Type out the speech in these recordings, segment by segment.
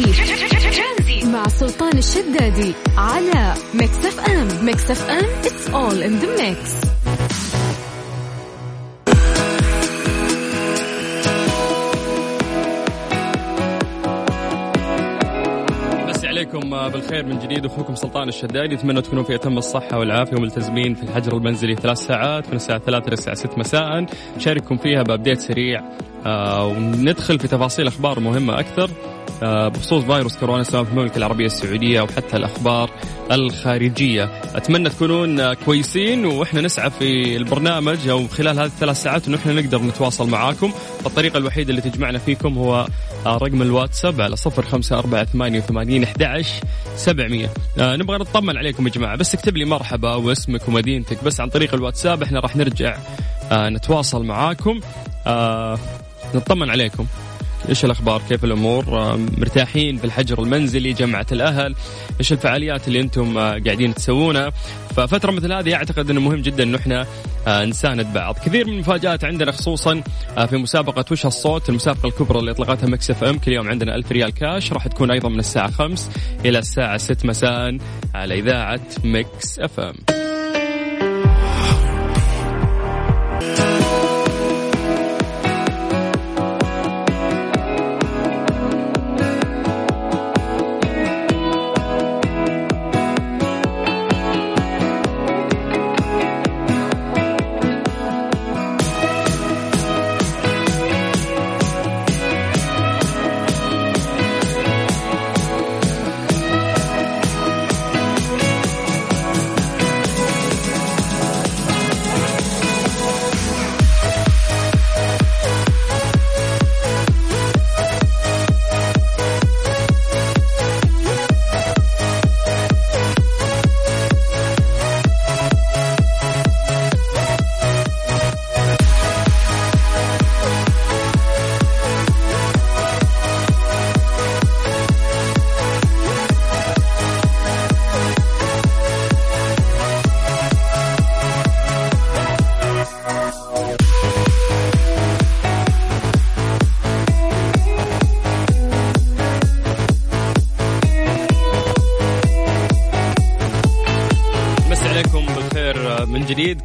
ترانزيت مع سلطان الشدادي على Mix FM. Mix FM, it's all in the mix. عليكم بالخير من جديد. أخوكم سلطان الشدادي، أتمنى تكونوا في أتم الصحة والعافية وملتزمين في الحجر المنزلي 3 ساعات من الساعة 3 إلى الساعة 6 مساء. شارككم فيها بأبديت سريع وندخل في تفاصيل أخبار مهمة أكثر بخصوص فيروس كورونا سواء في المملكة العربية السعودية أو حتى الأخبار الخارجية. أتمنى تكونون كويسين، وإحنا نسعى في البرنامج أو خلال هذه 3 ساعات إنه إحنا نقدر نتواصل معاكم. الطريقة الوحيدة اللي تجمعنا فيكم هو رقم الواتساب على 0548811700. نبغى نطمن عليكم يا جماعة، بس اكتب لي مرحبا واسمك ومدينتك بس عن طريق الواتساب، إحنا راح نرجع نتواصل معاكم نطمن عليكم. إيش الأخبار؟ كيف الأمور؟ مرتاحين في الحجر المنزلي؟ جمعة الأهل؟ إيش الفعاليات اللي أنتم قاعدين تسوونها؟ ففترة مثل هذه أعتقد أنه مهم جدا أنه إحنا نساند بعض. كثير من المفاجآت عندنا، خصوصا في مسابقة وش الصوت، المسابقة الكبرى اللي أطلقتها Mix FM. كل يوم عندنا 1000 ريال كاش، راح تكون أيضا من الساعة 5 إلى الساعة 6 مساء على إذاعة Mix FM.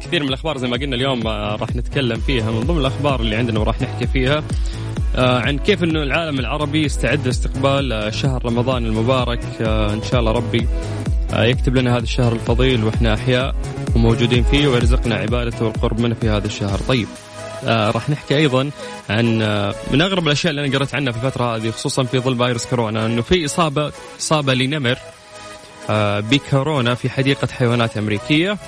كثير من الأخبار زي ما قلنا اليوم راح نتكلم فيها. من ضمن الأخبار اللي عندنا وراح نحكي فيها عن كيف أنه العالم العربي يستعد لاستقبال شهر رمضان المبارك. إن شاء الله ربي يكتب لنا هذا الشهر الفضيل وإحنا أحياء وموجودين فيه ويرزقنا عبادته والقرب منه في هذا الشهر. طيب راح نحكي أيضا عن من أغرب الأشياء اللي أنا قرأت عنها في الفترة هذه، خصوصا في ظل فيروس كورونا، أنه في إصابة لنمر بكورونا في حديقة حيوانات أمريكية.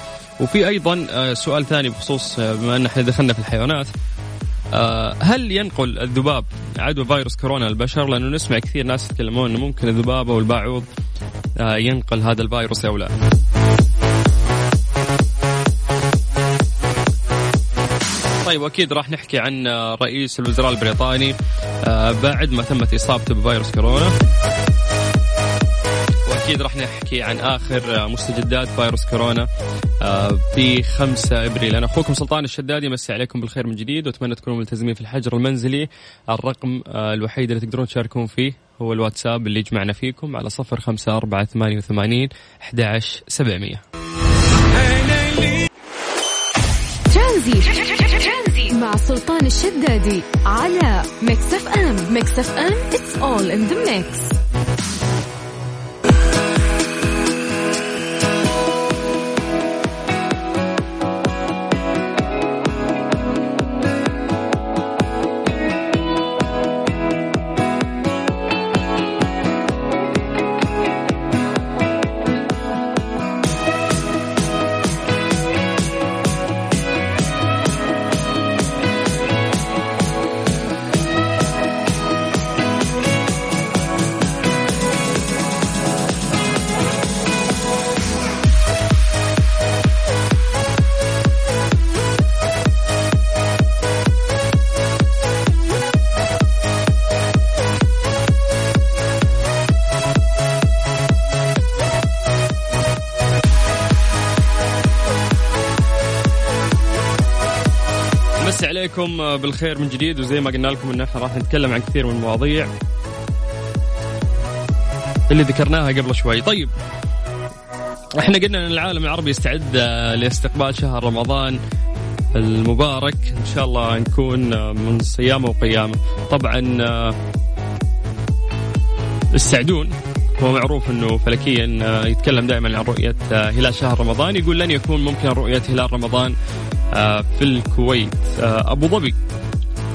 وفي أيضا سؤال ثاني بخصوص بما أن احنا دخلنا في الحيوانات، هل ينقل الذباب عدوى فيروس كورونا للبشر؟ لأنه نسمع كثير ناس يتكلمون أنه ممكن الذباب أو الباعوض ينقل هذا الفيروس أو لا. طيب أكيد راح نحكي عن رئيس الوزراء البريطاني بعد ما تمت إصابته بفيروس كورونا. أكيد راح نحكي عن آخر مستجدات فيروس كورونا في 5 إبريل. أنا أخوكم سلطان الشدادي، مسي عليكم بالخير من جديد، وأتمنى تكونوا ملتزمين في الحجر المنزلي. الرقم الوحيد اللي تقدرون تشاركون فيه هو الواتساب اللي يجمعنا فيكم على 0548811700. ترانزيت مع سلطان الشدادي على Mix FM. Mix FM, it's all in the mix. عليكم بالخير من جديد، وزي ما قلنا لكم ان احنا راح نتكلم عن كثير من المواضيع اللي ذكرناها قبل شوي. طيب احنا قلنا ان العالم العربي يستعد لاستقبال شهر رمضان المبارك، ان شاء الله نكون من صيامه وقيامه. طبعا السعدون هو معروف انه فلكيا يتكلم دائما عن رؤية هلال شهر رمضان، يقول لن يكون ممكن رؤية هلال رمضان في الكويت. أبو ظبي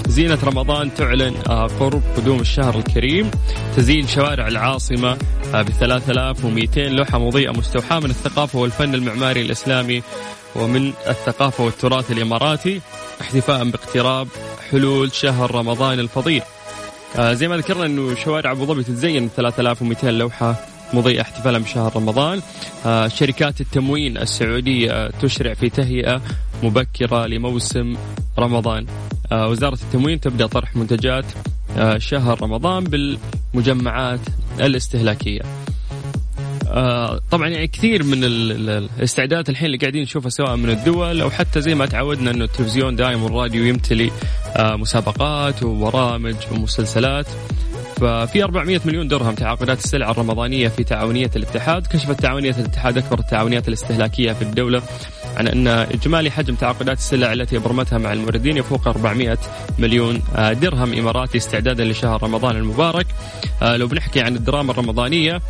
زينة رمضان تعلن قرب قدوم الشهر الكريم، تزين شوارع العاصمة ب 3200 لوحة مضيئة مستوحاة من الثقافة والفن المعماري الإسلامي ومن الثقافة والتراث الإماراتي، احتفاء باقتراب حلول شهر رمضان الفضيل. زي ما ذكرنا أنه شوارع أبو ظبي تتزين ب 3200 لوحة مضيئة احتفالا بشهر رمضان. شركات التموين السعودية تشرع في تهيئة مبكرة لموسم رمضان. وزارة التموين تبدأ طرح منتجات شهر رمضان بالمجمعات الاستهلاكية. طبعا يعني كثير من الاستعدادات الحين اللي قاعدين نشوفها سواء من الدول أو حتى زي ما تعودنا أنه التلفزيون دائم والراديو يمتلي مسابقات وبرامج ومسلسلات. ففي 400 مليون درهم تعاقدات السلع الرمضانية في تعاونية الاتحاد. كشفت تعاونية الاتحاد أكبر التعاونيات الاستهلاكية في الدولة عن أن إجمالي حجم تعاقدات السلع التي أبرمتها مع الموردين يفوق 400 مليون درهم إماراتي استعدادا لشهر رمضان المبارك. لو بنحكي عن الدراما الرمضانية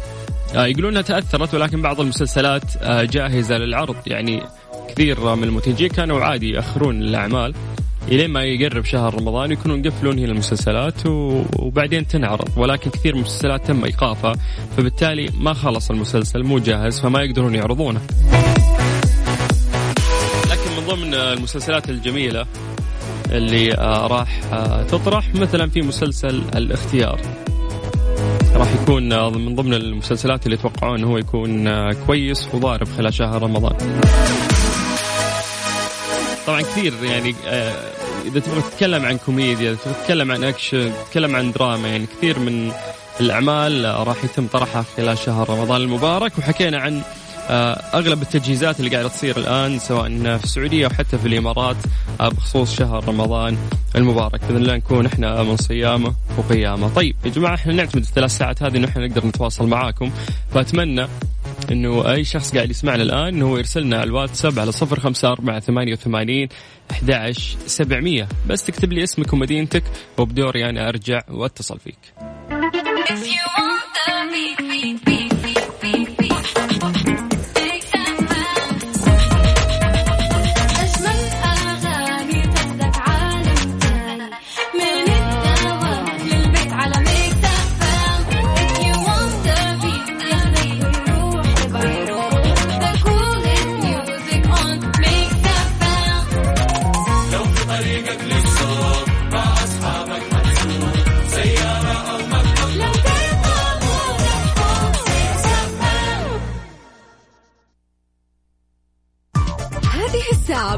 يقولونها تأثرت، ولكن بعض المسلسلات جاهزة للعرض. يعني كثير من المنتجين كانوا عادي يأخرون الأعمال إلى ما يقرب شهر رمضان يكونون يقفلون هنا المسلسلات وبعدين تنعرض، ولكن كثير من المسلسلات تم إيقافها، فبالتالي ما خلص المسلسل مو جاهز فما يقدرون يعرضونه. لكن من ضمن المسلسلات الجميلة اللي راح تطرح مثلا في مسلسل الاختيار، راح يكون من ضمن المسلسلات اللي يتوقعون هو يكون كويس وضارب خلال شهر رمضان. طبعا كثير يعني إذا تبغى تتكلم عن كوميديا، تتكلم عن أكشن، تتكلم عن دراما، يعني كثير من الأعمال راح يتم طرحها خلال شهر رمضان المبارك. وحكينا عن أغلب التجهيزات اللي قاعدة تصير الآن سواء في السعودية أو حتى في الإمارات بخصوص شهر رمضان المبارك. بإذن الله نكون إحنا من صيامه وقيامه. طيب يا جماعة إحنا نعتمد الثلاث ساعات هذه إنه إحنا نقدر نتواصل معاكم، فأتمنى إنه أي شخص قاعد يسمعنا الآن إنه هو يرسلنا على الواتساب على 0548811700. بس تكتب لي اسمك ومدينتك وبدوري أنا أرجع وأتصل فيك.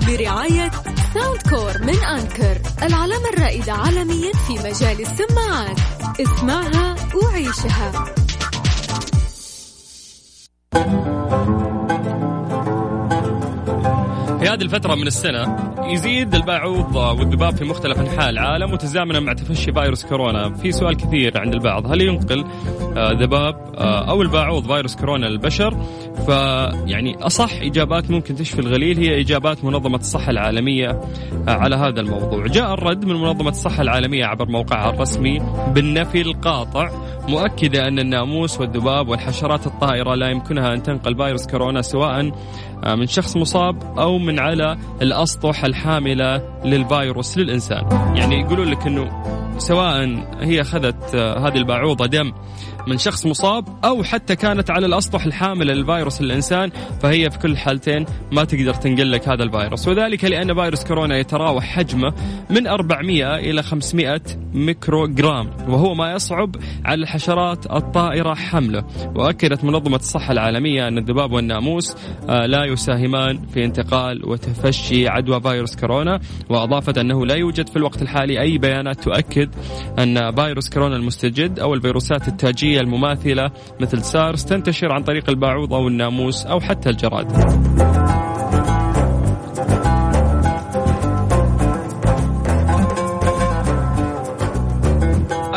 برعاية ساوند كور من أنكر، العلامة الرائدة عالميا في مجال السماعات. اسمعها وعيشها. في هذه الفترة من السنة يزيد البعوض والذباب في مختلف أنحاء العالم، وتزامنا مع تفشي فيروس كورونا. في سؤال كثير عند البعض، هل ينقل ذباب أو البعوض فيروس كورونا للبشر؟ فيعني أصح إجابات ممكن تشفي الغليل هي إجابات منظمة الصحة العالمية على هذا الموضوع. جاء الرد من منظمة الصحة العالمية عبر موقعها الرسمي بالنفي القاطع، مؤكدة أن الناموس والذباب والحشرات الطائرة لا يمكنها أن تنقل فيروس كورونا، سواء من شخص مصاب أو من على الأسطح الحاملة للفيروس للإنسان. يعني يقولون لك أنه سواء هي أخذت هذه البعوضة دم من شخص مصاب أو حتى كانت على الأسطح الحاملة للفيروس للإنسان، فهي في كل الحالتين ما تقدر تنقل لك هذا الفيروس، وذلك لأن فيروس كورونا يتراوح حجمه من 400 إلى 500 ميكروغرام، وهو ما يصعب على الحشرات الطائرة حمله. وأكدت منظمة الصحة العالمية أن الذباب والناموس لا يساهمان في انتقال وتفشي عدوى فيروس كورونا، وأضافت أنه لا يوجد في الوقت الحالي أي بيانات تؤكد أن فيروس كورونا المستجد أو الفيروسات التاجية المماثلة مثل سارس تنتشر عن طريق البعوض أو الناموس أو حتى الجراد.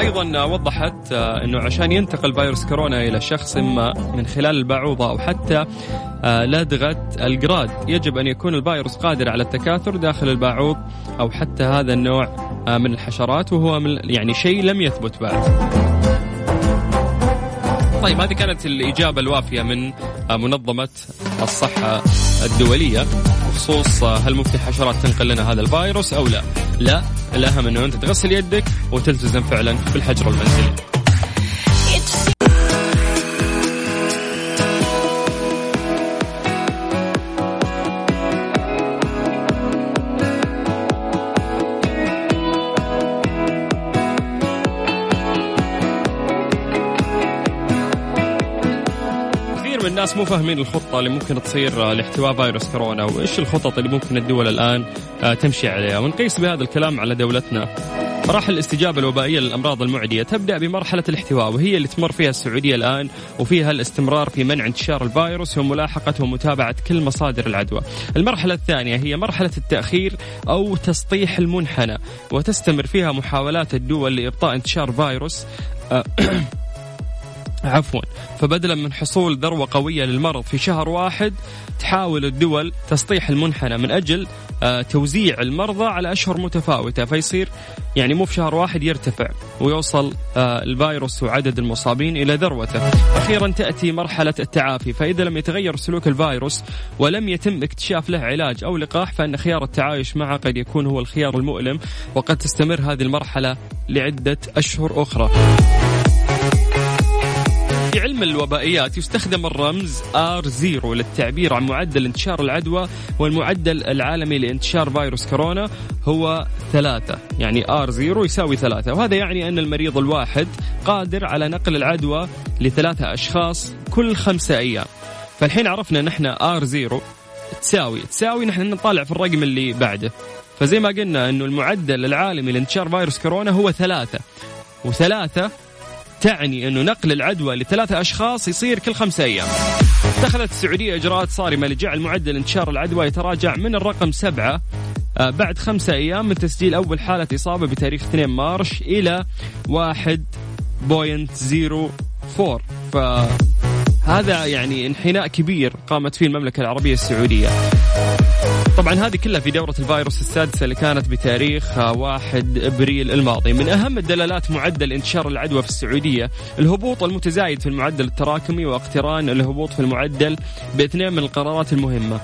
أيضا وضحت أنه عشان ينتقل فيروس كورونا إلى شخص ما من خلال البعوضة أو حتى لدغة الجراد، يجب أن يكون الفيروس قادر على التكاثر داخل البعوض أو حتى هذا النوع من الحشرات، وهو يعني شيء لم يثبت بعد. طيب، هذه كانت الإجابة الوافية من منظمة الصحة الدولية بخصوص هل ممكن الحشرات تنقل لنا هذا الفيروس أو لا. لا، الأهم أنه أنت تغسل يدك وتلتزم فعلا بالحجر المنزلي. الناس مو فاهمين الخطة اللي ممكن تصير لاحتواء فيروس كورونا وإيش الخطط اللي ممكن الدول الآن تمشي عليها، ونقيس بهذا الكلام على دولتنا. مراحل الاستجابة الوبائية للأمراض المعدية تبدأ بمرحلة الاحتواء، وهي اللي تمر فيها السعودية الآن، وفيها الاستمرار في منع انتشار الفيروس وملاحقته ومتابعة كل مصادر العدوى. المرحلة الثانية هي مرحلة التأخير أو تسطيح المنحنى، وتستمر فيها محاولات الدول لإبطاء انتشار فيروس فبدلا من حصول ذروة قوية للمرض في شهر واحد، تحاول الدول تسطيح المنحنى من أجل توزيع المرضى على أشهر متفاوتة، فيصير يعني مو في شهر واحد يرتفع ويوصل الفيروس وعدد المصابين إلى ذروته. أخيرا تأتي مرحلة التعافي، فإذا لم يتغير سلوك الفيروس ولم يتم اكتشاف له علاج أو لقاح، فإن خيار التعايش معه قد يكون هو الخيار المؤلم، وقد تستمر هذه المرحلة لعدة أشهر أخرى. في علم الوبائيات يستخدم الرمز R0 للتعبير عن معدل انتشار العدوى، والمعدل العالمي لانتشار فيروس كورونا هو 3، يعني R0 يساوي 3، وهذا يعني أن المريض الواحد قادر على نقل العدوى ل3 أشخاص كل 5 أيام. فالحين عرفنا نحن R0 تساوي نحن نطالع في الرقم اللي بعده، فزي ما قلنا أنه المعدل العالمي لانتشار فيروس كورونا هو 3، و3 تعني أنه نقل العدوى ل3 أشخاص يصير كل 5 أيام. اتخذت السعودية إجراءات صارمة لجعل معدل انتشار العدوى يتراجع من الرقم 7 بعد 5 أيام من تسجيل أول حالة إصابة بتاريخ 2 مارش إلى 1.04. فهذا يعني انحناء كبير قامت فيه المملكة العربية السعودية. طبعا هذه كلها في دورة الفيروس السادسة اللي كانت بتاريخ 1 أبريل الماضي. من أهم الدلالات معدل انتشار العدوى في السعودية الهبوط المتزايد في المعدل التراكمي، واقتران الهبوط في المعدل باثنين من القرارات المهمة،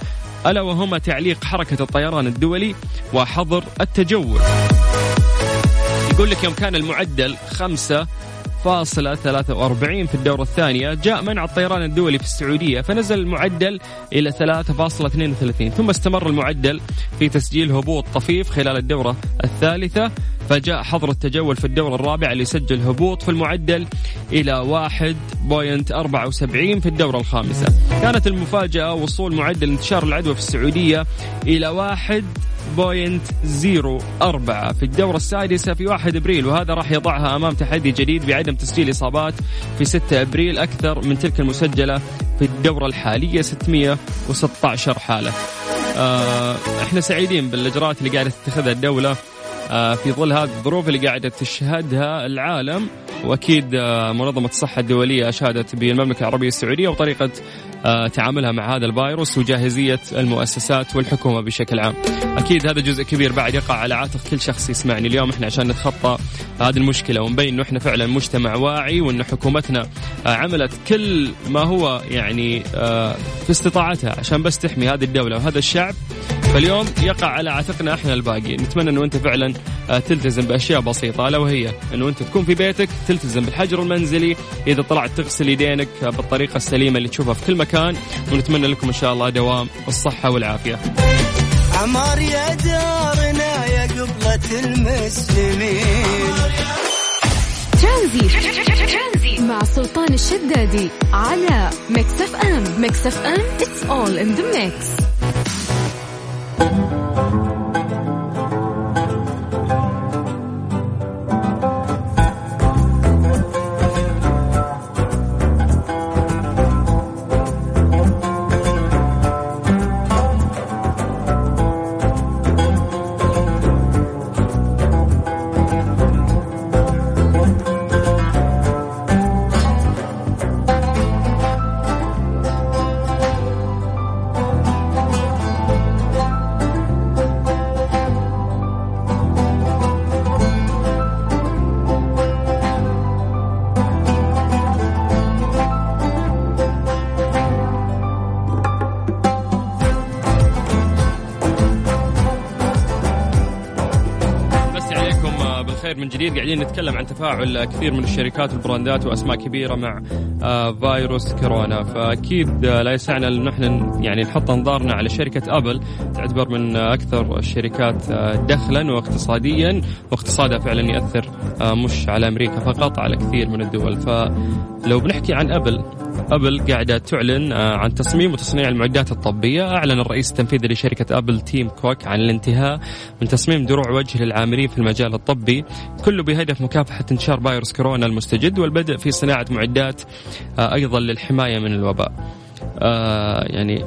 ألا وهما تعليق حركة الطيران الدولي وحظر التجول. يقول لك يوم كان المعدل 5.43 في الدورة الثانية، جاء منع الطيران الدولي في السعودية فنزل المعدل إلى 3.32، ثم استمر المعدل في تسجيل هبوط طفيف خلال الدورة الثالثة، فجاء حظر التجول في الدورة الرابعة اللي سجل هبوط في المعدل إلى 1.74 في الدورة الخامسة. كانت المفاجأة وصول معدل انتشار العدوى في السعودية إلى 1.04 في الدورة السادسة في 1 أبريل، وهذا راح يضعها أمام تحدي جديد بعدم تسجيل إصابات في 6 أبريل أكثر من تلك المسجلة في الدورة الحالية 616 حالة. احنا سعيدين بالإجراءات اللي قاعدة تتخذها الدولة في ظل هذه الظروف اللي قاعدة تشهدها العالم، وأكيد منظمة الصحة الدولية أشادت بالمملكة العربية السعودية وطريقة تعاملها مع هذا الفيروس وجاهزية المؤسسات والحكومة بشكل عام. أكيد هذا جزء كبير بعد يقع على عاتق كل شخص يسمعني اليوم. إحنا عشان نتخطى هذه المشكلة ونبين إنه إحنا فعلا مجتمع واعي، وإن حكومتنا عملت كل ما هو يعني في استطاعتها عشان بس تحمي هذه الدولة وهذا الشعب، فاليوم يقع على عاتقنا احنا الباقي. نتمنى انه انت فعلا تلتزم باشياء بسيطه، الا وهي انه انت تكون في بيتك، تلتزم بالحجر المنزلي، اذا طلعت تغسل يدينك بالطريقه السليمه اللي تشوفها في كل مكان، ونتمنى لكم ان شاء الله دوام الصحه والعافيه. عمار يا دارنا يا قبلة المسلمين. ترانزيت مع سلطان الشدادي على ميكس اف ام. ميكس اف ام it's all in the mix. من جديد قاعدين نتكلم عن تفاعل كثير من الشركات والبراندات وأسماء كبيرة مع فيروس كورونا. فأكيد لا يسعنا أن نحن يعني نحط انظارنا على شركة أبل، تعتبر من أكثر الشركات دخلا واقتصاديا، واقتصادها فعلا يأثر مش على أمريكا فقط، على كثير من الدول. فلو بنحكي عن أبل قاعدة تعلن عن تصميم وتصنيع المعدات الطبية. أعلن الرئيس التنفيذي لشركة أبل تيم كوك عن الانتهاء من تصميم دروع وجه للعاملين في المجال الطبي، كله بهدف مكافحة انتشار فيروس كورونا المستجد والبدء في صناعة معدات أيضا للحماية من الوباء. يعني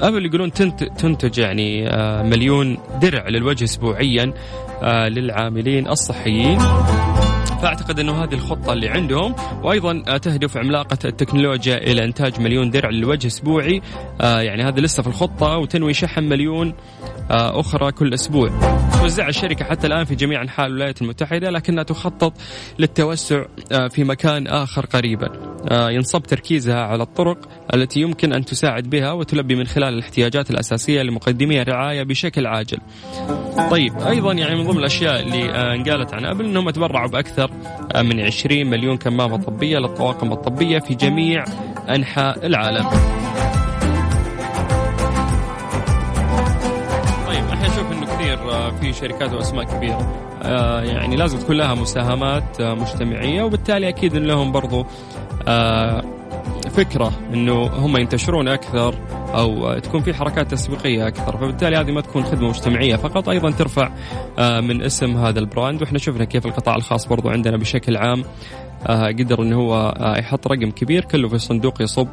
أبل يقولون تنتج يعني مليون درع للوجه أسبوعيا للعاملين الصحيين. فأعتقد أنه هذه الخطة اللي عندهم، وأيضا تهدف عملاقة التكنولوجيا إلى إنتاج مليون درع للوجه أسبوعي، يعني هذا لسه في الخطة، وتنوي شحن مليون أخرى كل أسبوع. توزع الشركة حتى الآن في جميع أنحاء الولايات المتحدة، لكنها تخطط للتوسع في مكان آخر قريبا. ينصب تركيزها على الطرق التي يمكن أن تساعد بها وتلبي من خلال الاحتياجات الأساسية لمقدمي الرعاية بشكل عاجل. طيب أيضا يعني من ضمن الأشياء اللي انقالت عن أبل أنهم تبرعوا بأكثر من 20 مليون كمامة طبية للطواقم الطبية في جميع أنحاء العالم. طيب احنا نشوف أنه كثير في شركات وأسماء كبيرة يعني لازم تكون لها مساهمات مجتمعية، وبالتالي أكيد إن لهم برضو فكرة أنه هم ينتشرون أكثر أو تكون في حركات تسويقية أكثر، فبالتالي هذه ما تكون خدمة مجتمعية فقط، أيضا ترفع من اسم هذا البراند. وإحنا شفنا كيف القطاع الخاص برضو عندنا بشكل عام قدر أنه هو يحط رقم كبير كله في صندوق يصب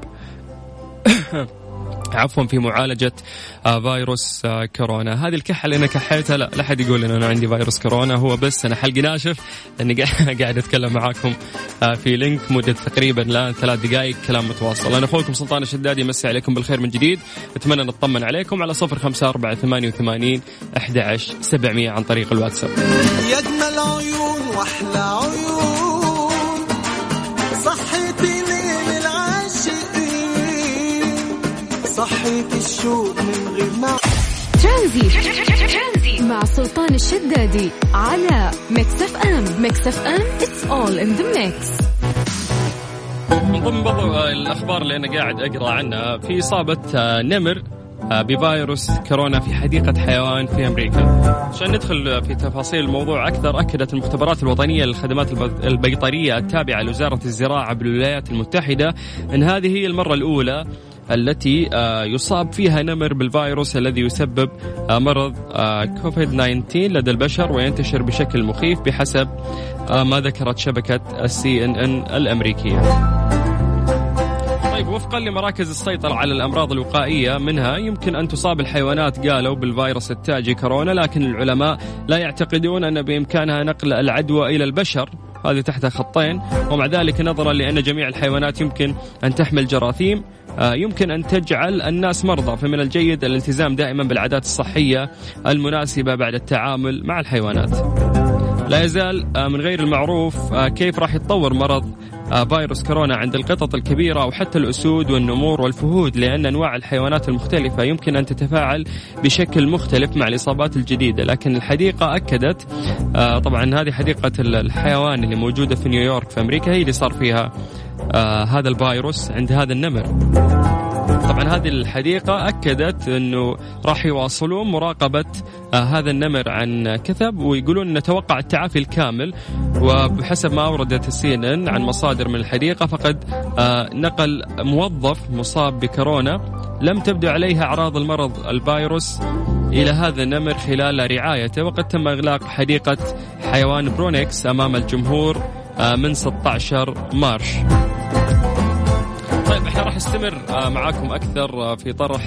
عفوا في معالجة فيروس كورونا. هذه الكحة اللي أنا كحيتها لا حد يقول إن أنا عندي فيروس كورونا، هو بس أنا حلقي ناشف لأني قاعد أتكلم معاكم في لينك مدة تقريبا الآن 3 دقائق كلام متواصل. أنا أخوكم سلطان الشدادي، مسي عليكم بالخير من جديد، أتمنى نطمن عليكم على 0548811700 عن طريق الواتساب. يا أجمل عيون وأحلى عيون صحتي صحيت الشوق من غير ما ترانزيت مع سلطان الشدادي على ميكس اف ام. ميكس اف ام it's all in the mix. من ضمن بعض الأخبار اللي أنا قاعد أقرأ عنها في إصابة نمر بفيروس كورونا في حديقة حيوان في أمريكا. عشان ندخل في تفاصيل الموضوع أكثر، أكدت المختبرات الوطنية للخدمات البيطرية التابعة لوزارة الزراعة بالولايات المتحدة أن هذه هي المرة الأولى التي يصاب فيها نمر بالفيروس الذي يسبب مرض كوفيد 19 لدى البشر وينتشر بشكل مخيف، بحسب ما ذكرت شبكة CNN الأمريكية. طيب وفقا لمراكز السيطرة على الأمراض الوقائية منها، يمكن أن تصاب الحيوانات قالوا بالفيروس التاجي كورونا، لكن العلماء لا يعتقدون أن بإمكانها نقل العدوى إلى البشر، هذه تحت خطين، ومع ذلك نظرا لأن جميع الحيوانات يمكن أن تحمل جراثيم يمكن أن تجعل الناس مرضى، فمن الجيد الالتزام دائما بالعادات الصحية المناسبة بعد التعامل مع الحيوانات. لا يزال من غير المعروف كيف راح يتطور مرض فيروس كورونا عند القطط الكبيرة أو حتى الأسود والنمور والفهود، لأن أنواع الحيوانات المختلفة يمكن أن تتفاعل بشكل مختلف مع الإصابات الجديدة. لكن الحديقة أكدت، طبعا هذه حديقة الحيوان اللي موجودة في نيويورك في أمريكا هي اللي صار فيها هذا الفيروس عند هذا النمر. طبعا هذه الحديقة أكدت أنه راح يواصلون مراقبة هذا النمر عن كثب، ويقولون نتوقع التعافي الكامل. وبحسب ما أوردت CNN عن مصادر من الحديقة، فقد نقل موظف مصاب بكورونا لم تبدو عليها أعراض المرض الفيروس إلى هذا النمر خلال رعايته، وقد تم إغلاق حديقة حيوان برونكس أمام الجمهور من 16 مارس. طيب احنا راح نستمر معاكم أكثر في طرح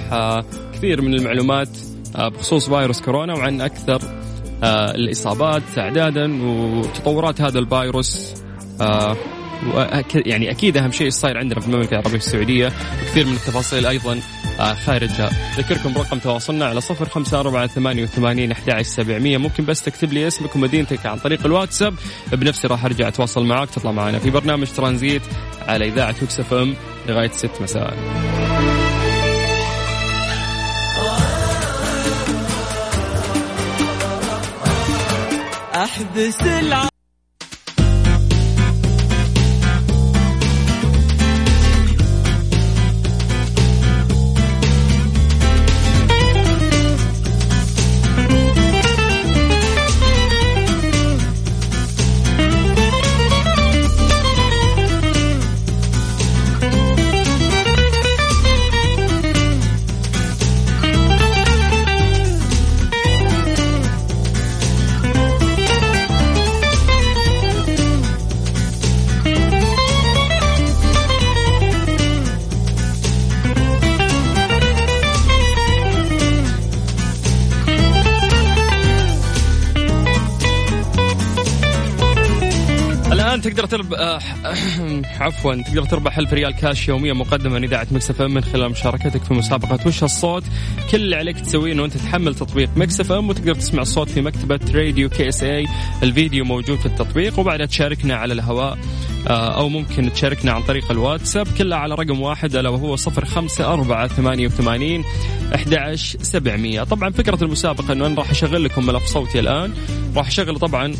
كثير من المعلومات بخصوص فيروس كورونا وعن أكثر الإصابات أعدادا وتطورات هذا الفيروس، يعني أكيد أهم شيء صاير عندنا في المملكة العربية السعودية، وكثير من التفاصيل أيضا خارجها. ذكركم برقم تواصلنا على 0548811700. ممكن بس تكتب لي اسمك ومدينتك عن طريق الواتساب، بنفسي راح أرجع أتواصل معك، تطلع معنا في برنامج ترانزيت على إذاعة ميكس اف ام لغاية 6 مساء. أحدث تقدر تربح تقدر تربح 1000 ريال كاش يوميا مقدمة من إذاعة ميكس اف ام من خلال مشاركتك في مسابقة وش الصوت. كل اللي عليك تسويه إنه أنت تحمل تطبيق ميكس اف ام وتقدر تسمع الصوت في مكتبة راديو كي اس اي. الفيديو موجود في التطبيق وبعدها تشاركنا على الهواء أو ممكن تشاركنا عن طريق الواتساب كلها على رقم واحد ألا وهو 0548811700. طبعا فكرة المسابقة إنه أنا راح أشغل لكم ملف صوتي الآن، راح أشغل طبعا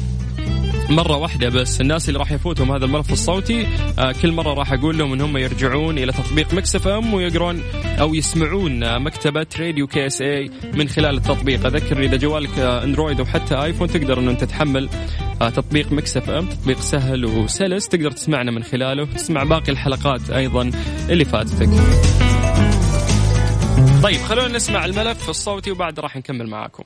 مرة واحدة بس. الناس اللي راح يفوتهم هذا الملف الصوتي كل مرة راح أقول لهم إن هم يرجعون إلى تطبيق ميكس اف ام ويقرون أو يسمعون مكتبة راديو كي اس اي من خلال التطبيق. أذكر إذا جوالك أندرويد أو حتى آيفون تقدر إنه أنت تحمل تطبيق ميكس اف ام، تطبيق سهل وسلس تقدر تسمعنا من خلاله، تسمع باقي الحلقات أيضا اللي فاتتك. طيب خلونا نسمع الملف الصوتي وبعد راح نكمل معاكم.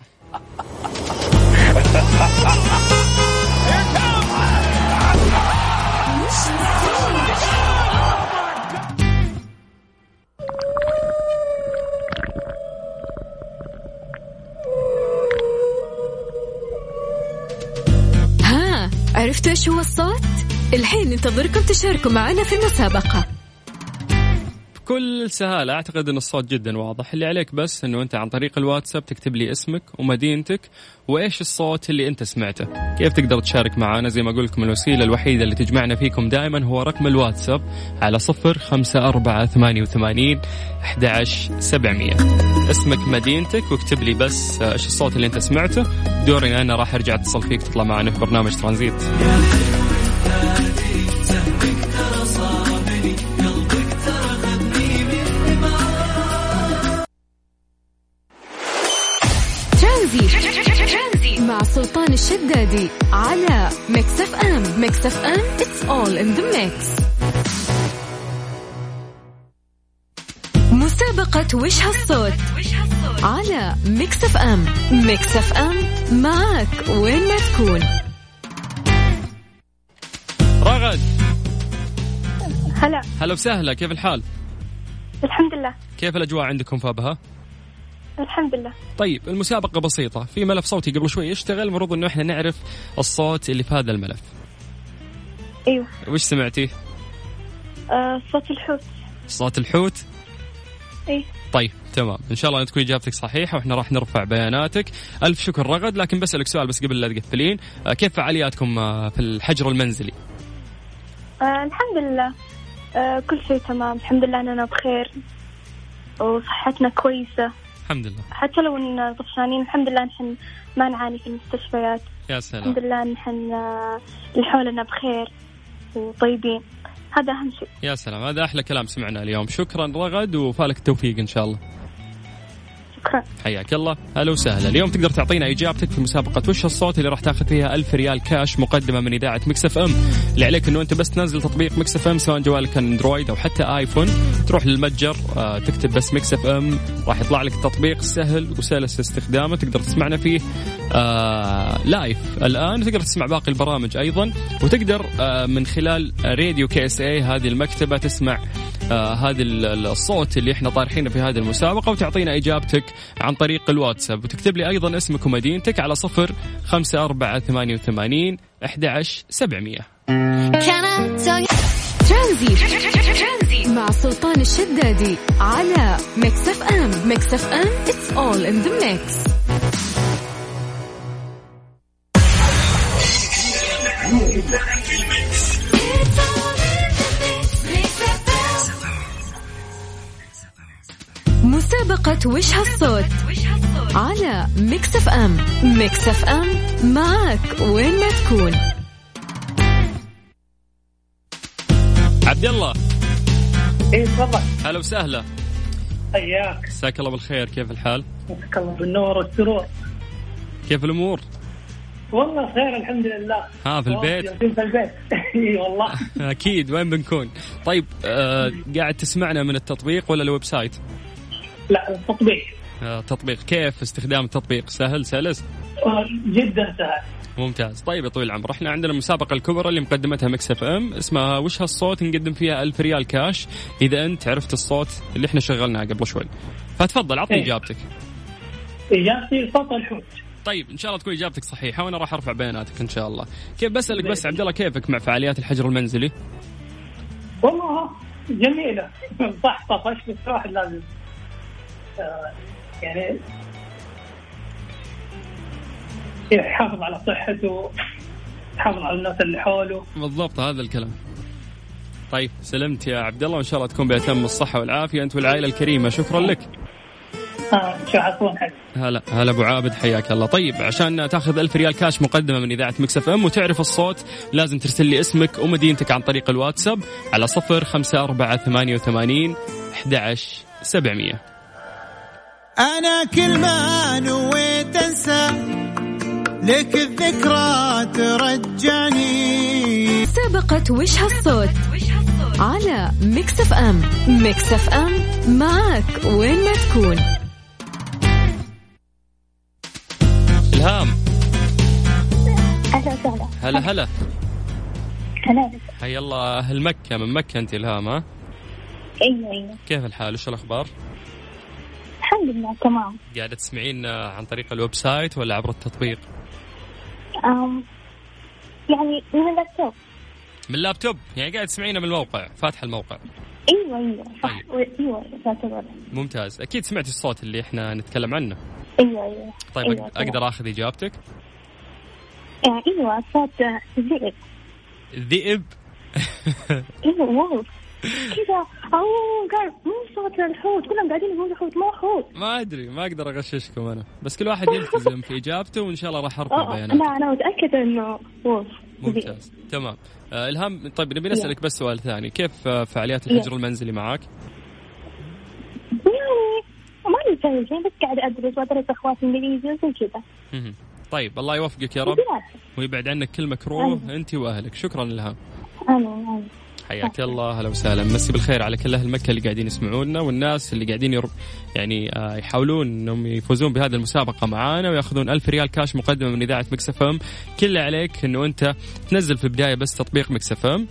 ها عرفتوا ايش هو الصوت؟ الحين ننتظركم تشاركوا معنا في المسابقة بكل سهالة. أعتقد أن الصوت جدا واضح، اللي عليك بس أنه أنت عن طريق الواتساب تكتب لي اسمك ومدينتك وإيش الصوت اللي أنت سمعته. كيف تقدر تشارك معنا؟ زي ما أقول لكم الوسيلة الوحيدة اللي تجمعنا فيكم دائما هو رقم الواتساب على 0548811700. اسمك مدينتك واكتب لي بس إيش الصوت اللي أنت سمعته، دوري أنا راح أرجع أتصل فيك تطلع معنا في برنامج ترانزيت. مع سلطان الشدادي على ميكس اف ام. ميكس اف ام it's all in the mix. مسابقة وش هالصوت على ميكس اف ام. ميكس اف ام معك وين ما تكون. رغد هلا هلا وسهلا، كيف الحال؟ الحمد لله. كيف الأجواء عندكم في أبها؟ الحمد لله. طيب المسابقة بسيطة، في ملف صوتي قبل شوي اشتغل، المفروض انه احنا نعرف الصوت اللي في هذا الملف. ايوه. وش سمعتي؟ صوت الحوت. صوت الحوت؟ ايه. طيب تمام، ان شاء الله تكون اجابتك صحيحة واحنا راح نرفع بياناتك. الف شكر رغد، لكن بسألك سؤال بس قبل لا تقفلين، كيف فعالياتكم في الحجر المنزلي؟ الحمد لله، كل شيء تمام الحمد لله، اننا بخير وصحتنا كويسة الحمد لله، حتى لو إن طفشانين الحمد لله نحن ما نعاني في المستشفيات. يا سلام. الحمد لله نحن حولنا بخير وطيبين، هذا أهم شيء. يا سلام، هذا أحلى كلام سمعنا اليوم. شكرا رغد وفالك التوفيق إن شاء الله. شكرا. حياك الله، هلا وسهلا. اليوم تقدر تعطينا إجابتك في مسابقة وش الصوت اللي راح تاخذ فيها 1000 ريال كاش مقدمة من إذاعة ميكس اف ام. اللي عليك إنه أنت بس تنزل تطبيق ميكس اف ام سواء جوالك أندرويد أو حتى آيفون، تروح للمتجر تكتب بس ميكس اف ام راح يطلع لك التطبيق، سهل وسلس استخدامه، تقدر تسمعنا فيه لايف الآن، وتقدر تسمع باقي البرامج أيضا، وتقدر من خلال راديو كي اس اي هذه المكتبة تسمع هذا الصوت اللي احنا طارحينه في هذه المسابقة وتعطينا إجابتك عن طريق الواتساب، وتكتب لي أيضا اسمك ومدينتك على 0548811700. ترانزيت مع سلطان الشدادي على ميكس اف ام. ميكس اف ام it's all in the mix. مسابقة وش هالصوت على ميكس اف ام. ميكس اف ام معك وين ما تكون. عبد الله. ايه تفضل. هلا وسهلا. حياك. مساك الله بالخير، كيف الحال؟ مساك الله بالنور والسرور. كيف الامور؟ والله خير الحمد لله. ها في البيت؟ في البيت. اي والله. اكيد، وين بنكون؟ طيب قاعد تسمعنا من التطبيق ولا الويب سايت؟ لا التطبيق. تطبيق. كيف استخدام التطبيق؟ سهل سلس؟ جدا سهل. ممتاز. طيب يا طويل العمر، احنا عندنا المسابقة الكبرى اللي مقدمتها ميكس اف ام اسمها وش هالصوت، نقدم فيها 1000 ريال كاش إذا أنت عرفت الصوت اللي احنا شغلناه قبل شوي. فتفضل عطني إجابتك. إجابتي صوت الحوت. طيب إن شاء الله تكون إجابتك صحيحة وأنا راح أرفع بياناتك إن شاء الله. كيف بسألك بس عبد الله كيفك مع فعاليات الحجر المنزلي؟ والله جميلة صح طفش بس الواحد لازم يعني يحافظ على صحته يحافظ على الناس اللي حوله. بالضبط هذا الكلام. طيب سلمت يا عبد الله وإن شاء الله تكون بأتم الصحة والعافية أنت والعائلة الكريمة. شكرا لك. هلا أبو عابد حياك الله. طيب عشان تاخذ 1000 ريال كاش مقدمة من إذاعة مكس اف ام وتعرف الصوت لازم ترسل لي اسمك ومدينتك عن طريق الواتساب على 0548811700. أنا كل ما نويت أنسى لك الذكرى ترجعني. سابقة وش هالصوت على مكس اف ام. مكس اف ام معك وين ما تكون. الهام هلا حي الله. أهل مكة من مكة أنت الهام ها؟ أيوة. كيف الحال وش الأخبار؟ الحمد لله تمام. قاعدة تسمعين عن طريق الويب سايت ولا عبر التطبيق؟ يعني من اللابتوب. من اللابتوب يعني قاعدة تسمعينه من الموقع فاتح الموقع؟ أيوة. ممتاز أكيد سمعت الصوت اللي إحنا نتكلم عنه. أيوة. طيب أيوة. أقدر أخذ إجابتك؟ أيوة صوت ذئب. ذئب؟ أيوة واو كذا قال مو صوت الحوت كلهم قاعدين يقولوا حوت مو حوت. ما أدري ما أقدر أغششكم أنا بس كل واحد يلتزم في إجابته وإن شاء الله راح أرفع بياناته. لا أنا متأكدة إنه واو. ممتاز تمام. إلهام طيب نبي نسألك بس سؤال ثاني. كيف فعاليات الحجر المنزلي معك؟ ما نسوي شيء بس قاعد أدرس وأدرس أخواتي إنجليزي وكذا. طيب الله يوفقك يا رب ويبعد عنك كل مكروه أنت وأهلك. شكرا إلهام. آمين. حياك الله هلا وسهلا. مسي بالخير على كل أهل مكة اللي قاعدين يسمعونا والناس اللي قاعدين يعني يحاولون أنهم يفوزون بهذه المسابقة معانا ويأخذون 1000 ريال كاش مقدمة من إذاعة مكس اف ام. كل عليك أنه أنت تنزل في البداية بس تطبيق مكس اف ام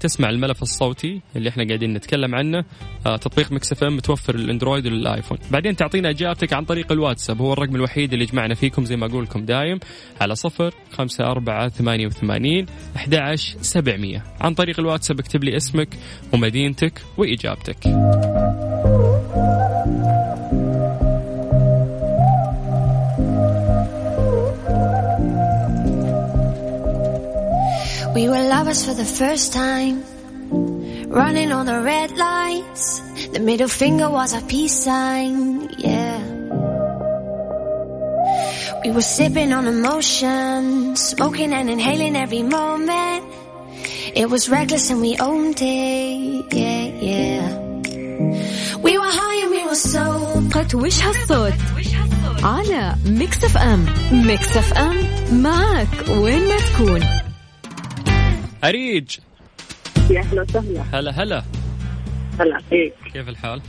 تسمع الملف الصوتي اللي احنا قاعدين نتكلم عنه. تطبيق مكس اف ام متوفر للاندرويد وللايفون. بعدين تعطينا إجابتك عن طريق الواتساب هو الرقم الوحيد اللي جمعنا فيكم زي ما أقول لكم دايم على 0548811700. عن طريق الواتساب اكتب لي اسمك ومدينتك وإجابتك. We were lovers for the first time, running on the red lights. The middle finger was our peace sign, yeah. We were sipping on emotion, smoking and inhaling every moment. It was reckless and we owned it, yeah, yeah. We were high and we were so. وش هالصوت على ميكس اف ام. ميكس اف ام معك وين ما تكون. أريج يا أهلا وسهلا. هلا إيه كيف الحال؟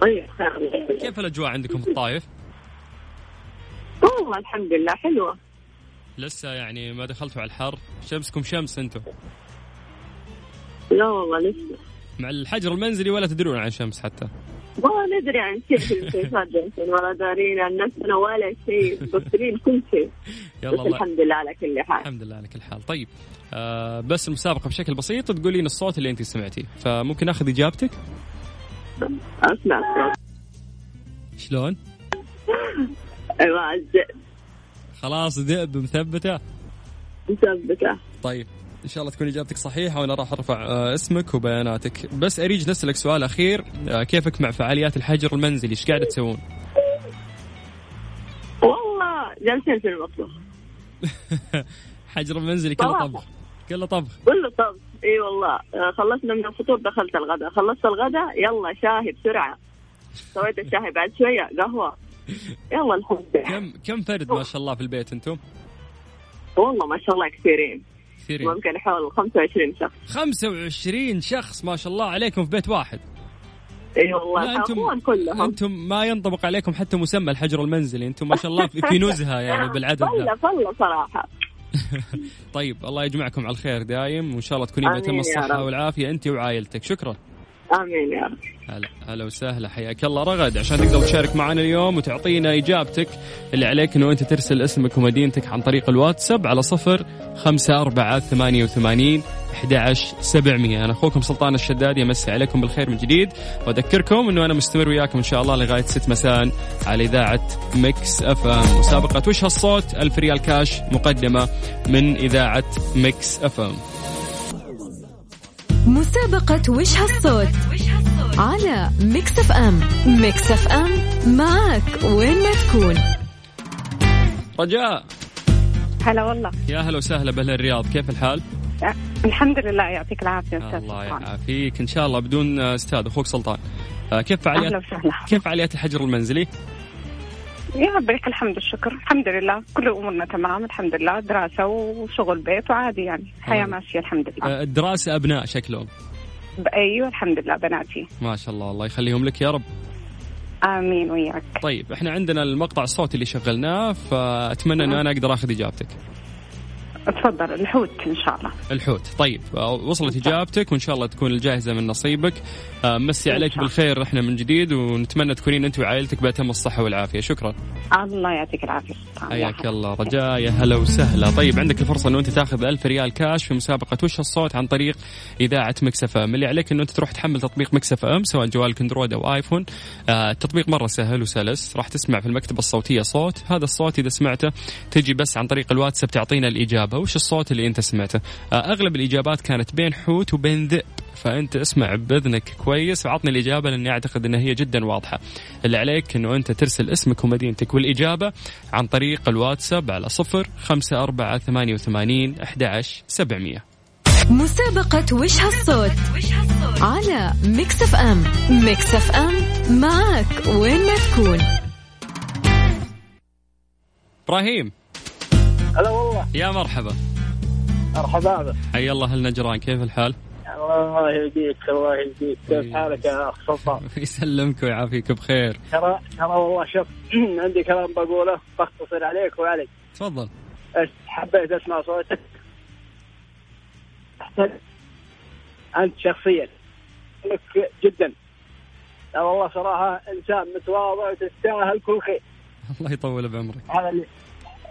طيب كيف الأجواء عندكم في الطائف؟ والله الحمد لله حلوة لسه يعني ما دخلتوا على الحر. شمسكم شمس أنتم؟ لا والله لسه مع الحجر المنزلي ولا تدرون عن شمس حتى. ما ندري عن شيء في المساجات ولا دارين عن نفسنا ولا شيء بصرين كل شيء. يلا الحمد لله على كل حال. الحمد لله على كل حال. طيب بس المسابقة بشكل بسيط تقولين الصوت اللي أنت سمعتيه فممكن أخذ إجابتك؟ أسمع الصوت. شلون؟ أيوة الذئب. خلاص ذئب مثبتة. طيب إن شاء الله تكون إجابتك صحيحة وأنا راح أرفع اسمك وبياناتك. بس أريج نسألك سؤال أخير. كيفك مع فعاليات الحجر المنزلي إيش قاعدة تسوون؟ والله جالسين في المطبخ. حجر منزلي كله طبخ. كله طبخ. إيه والله خلصنا من الفطور دخلت الغداء خلصت الغداء يلا شاهي بسرعة سويت الشاهي بعد شوية قهوة يلا الحمد لله. كم فرد ما شاء الله في البيت أنتم؟ والله ما شاء الله كثيرين. ممكن حول 25 شخص. 25 شخص ما شاء الله عليكم في بيت واحد. اي والله اخوان كلهم. انتم ما ينطبق عليكم حتى مسمى الحجر المنزلي انتم ما شاء الله في نزهه يعني بالعدد. والله صراحه. طيب الله يجمعكم على الخير دايم وان شاء الله تكونين بأتم الصحه والعافيه انت وعائلتك. شكرا آمين يا رب. هلا وسهلا، حياك الله رغد. عشان تقدر تشارك معنا اليوم وتعطينا إجابتك، اللي عليك إنه أنت ترسل اسمك ومدينتك عن طريق الواتساب على 05488811 700. أنا أخوكم سلطان الشدادي، أمسي عليكم بالخير من جديد وأذكركم إنه أنا مستمر وياكم إن شاء الله لغاية 6 مساء على إذاعة ميكس أفم. مسابقة وش هالصوت 1000 ريال كاش مقدمة من إذاعة ميكس أفم. مسابقة وش هالصوت على ميكس اف ام. ميكس اف ام معك وين ما تكون. رجاء هلا والله. يا هلا وسهلا بأهل الرياض، كيف الحال؟ الحمد لله، يعطيك العافية أستاذ. الله يعافيك إن شاء الله. بدون أستاذ أخوك سلطان، كيف فعاليات الحجر المنزلي؟ يا بريك الحمد والشكر، الحمد لله كل أمورنا تمام الحمد لله، دراسة وشغل بيت وعادي يعني حياة ماشية الحمد لله. الدراسة أبناء شكلهم؟ أيوة الحمد لله بناتي ما شاء الله، الله يخليهم لك يا رب. آمين وياك. طيب احنا عندنا المقطع الصوتي اللي شغلناه، فأتمنى أن أنا أقدر أخذ إجابتك. تفضل. الحوت إن شاء الله. الحوت. طيب وصلت إجابتك وإن شاء الله تكون الجاهزة من نصيبك. مسي عليك بالخير إحنا من جديد، ونتمنى تكونين أنت وعائلتك بأتم الصحة والعافية. شكرا. الله يعطيك العافية. حياك الله رجاء، يا هلا وسهلا. طيب عندك الفرصة أنه أنت تأخذ 1000 ريال كاش في مسابقة وش الصوت عن طريق إذاعة ميكس اف ام. اللي عليك أنه أنت تروح تحمل تطبيق ميكس اف ام سواء جوالك اندرويد أو آيفون. التطبيق مرة سهل وسلس، راح تسمع في المكتبة الصوتية صوت، هذا الصوت إذا سمعته تجي بس عن طريق الواتساب تعطينا الإجابة وش الصوت اللي أنت سمعته. أغلب الإجابات كانت بين حوت وبين ذئب، فأنت اسمع بإذنك كويس وعطني الإجابة لأني أعتقد أنها هي جدا واضحة. اللي عليك أنه أنت ترسل اسمك ومدينتك والإجابة عن طريق الواتساب على 05488811 700. مسابقة وش هالصوت على ميكس اف ام. ميكس اف ام معك وين ما تكون. إبراهيم هلا والله. يا مرحبا. مرحبا. حيا الله النجران، كيف الحال؟ الله يهديك. الله يهديك. كيف حالك يا أخ سلطان؟ يسلمك ويعافيك بخير. ترى والله شوف عندي كلام بقوله بختصر عليك وعليك. تفضل. حبيت أسمع صوتك. أنت شخصيا لك جدا. لا والله صراحة إنسان متواضع وتستاهل كل خير. الله يطول بعمرك.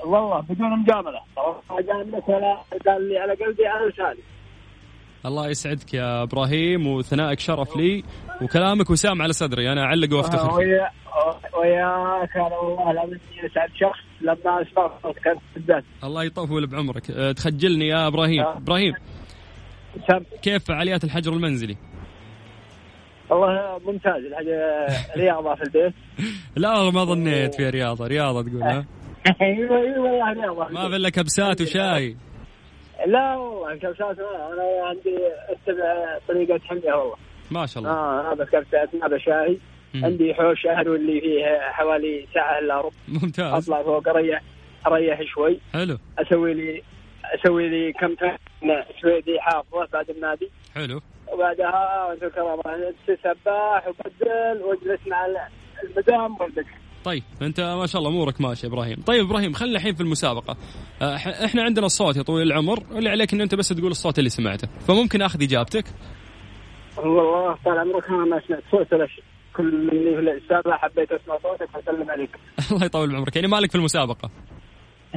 والله بدون مجاملة صراحة جاملك ولا قال لي على قلبي على لساني. الله يسعدك يا إبراهيم، وثنائك شرف لي وكلامك وسام على صدري، أنا أعلق وافتخر. وياك والله لابد يسعد شخص لما أسمع صوتك بالذات. الله يطول بعمرك. تخجلني يا إبراهيم. إبراهيم كيف فعاليات الحجر المنزلي؟ والله ممتاز. رياضة في البيت؟ لا ما ظنيت في رياضة. رياضة تقولها؟ أيوة رياضة. ما في إلا كبسات وشاي. لا والله كبسات، أنا عندي أتبع طريقة حمية والله ما شاء الله. هذا كبسات، هذا شاي. عندي حوش أهل واللي فيه حوالي ساعة إلا ربع. ممتاز. أطلع فوق أريح شوي. حلو. أسوي لي كم تمرين سويدي حافظة بعد النادي. حلو. وبعدها أنت كمان سباح وبدل واجلس مع المدام والدك. طيب أنت ما شاء الله أمورك ماشي إبراهيم. طيب إبراهيم خلينا الحين في المسابقة. إحنا عندنا الصوت يا طويل العمر، اللي عليك إن أنت بس تقول الصوت اللي سمعته، فممكن أخذ إجابتك؟ والله طال عمرك أنا ما سمعت صوت ولا شيء، كل اللي في السابع حبيت أسمع صوتك فسلم عليك. الله يطول عمرك، يعني مالك في المسابقة؟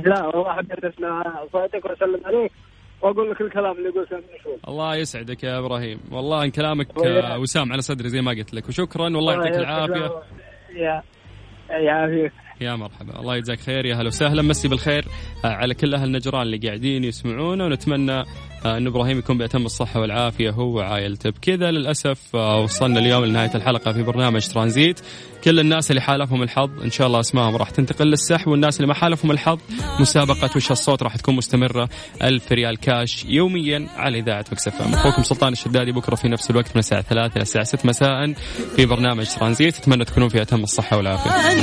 لا والله حبيت أسمع صوتك وأسلم عليك وأقول لك الكلام اللي قلته من شوي. الله يسعدك يا إبراهيم، والله إن كلامك وسام على صدري زي ما قلت لك، وشكرا والله يعطيك العافية. يا مرحبا. الله يجزاك خير. يا هلا وسهلا. مسي بالخير على كل أهل نجران اللي قاعدين يسمعونا، ونتمنى أن إبراهيم يكون بأتم الصحة والعافية هو وعائلته. بكذا للأسف وصلنا اليوم لنهاية الحلقة في برنامج ترانزيت. كل الناس اللي حالفهم الحظ إن شاء الله أسمائهم راح تنتقل للسحب، والناس اللي ما حالفهم الحظ مسابقة وش الصوت راح تكون مستمرة 1000 ريال كاش يوميا على إذاعة ميكس اف ام. أخوكم سلطان الشدادي، بكرة في نفس الوقت من الساعة 3 إلى الساعة 6 مساء في برنامج ترانزيت. أتمنى تكونوا في أتم الصحة والعافية.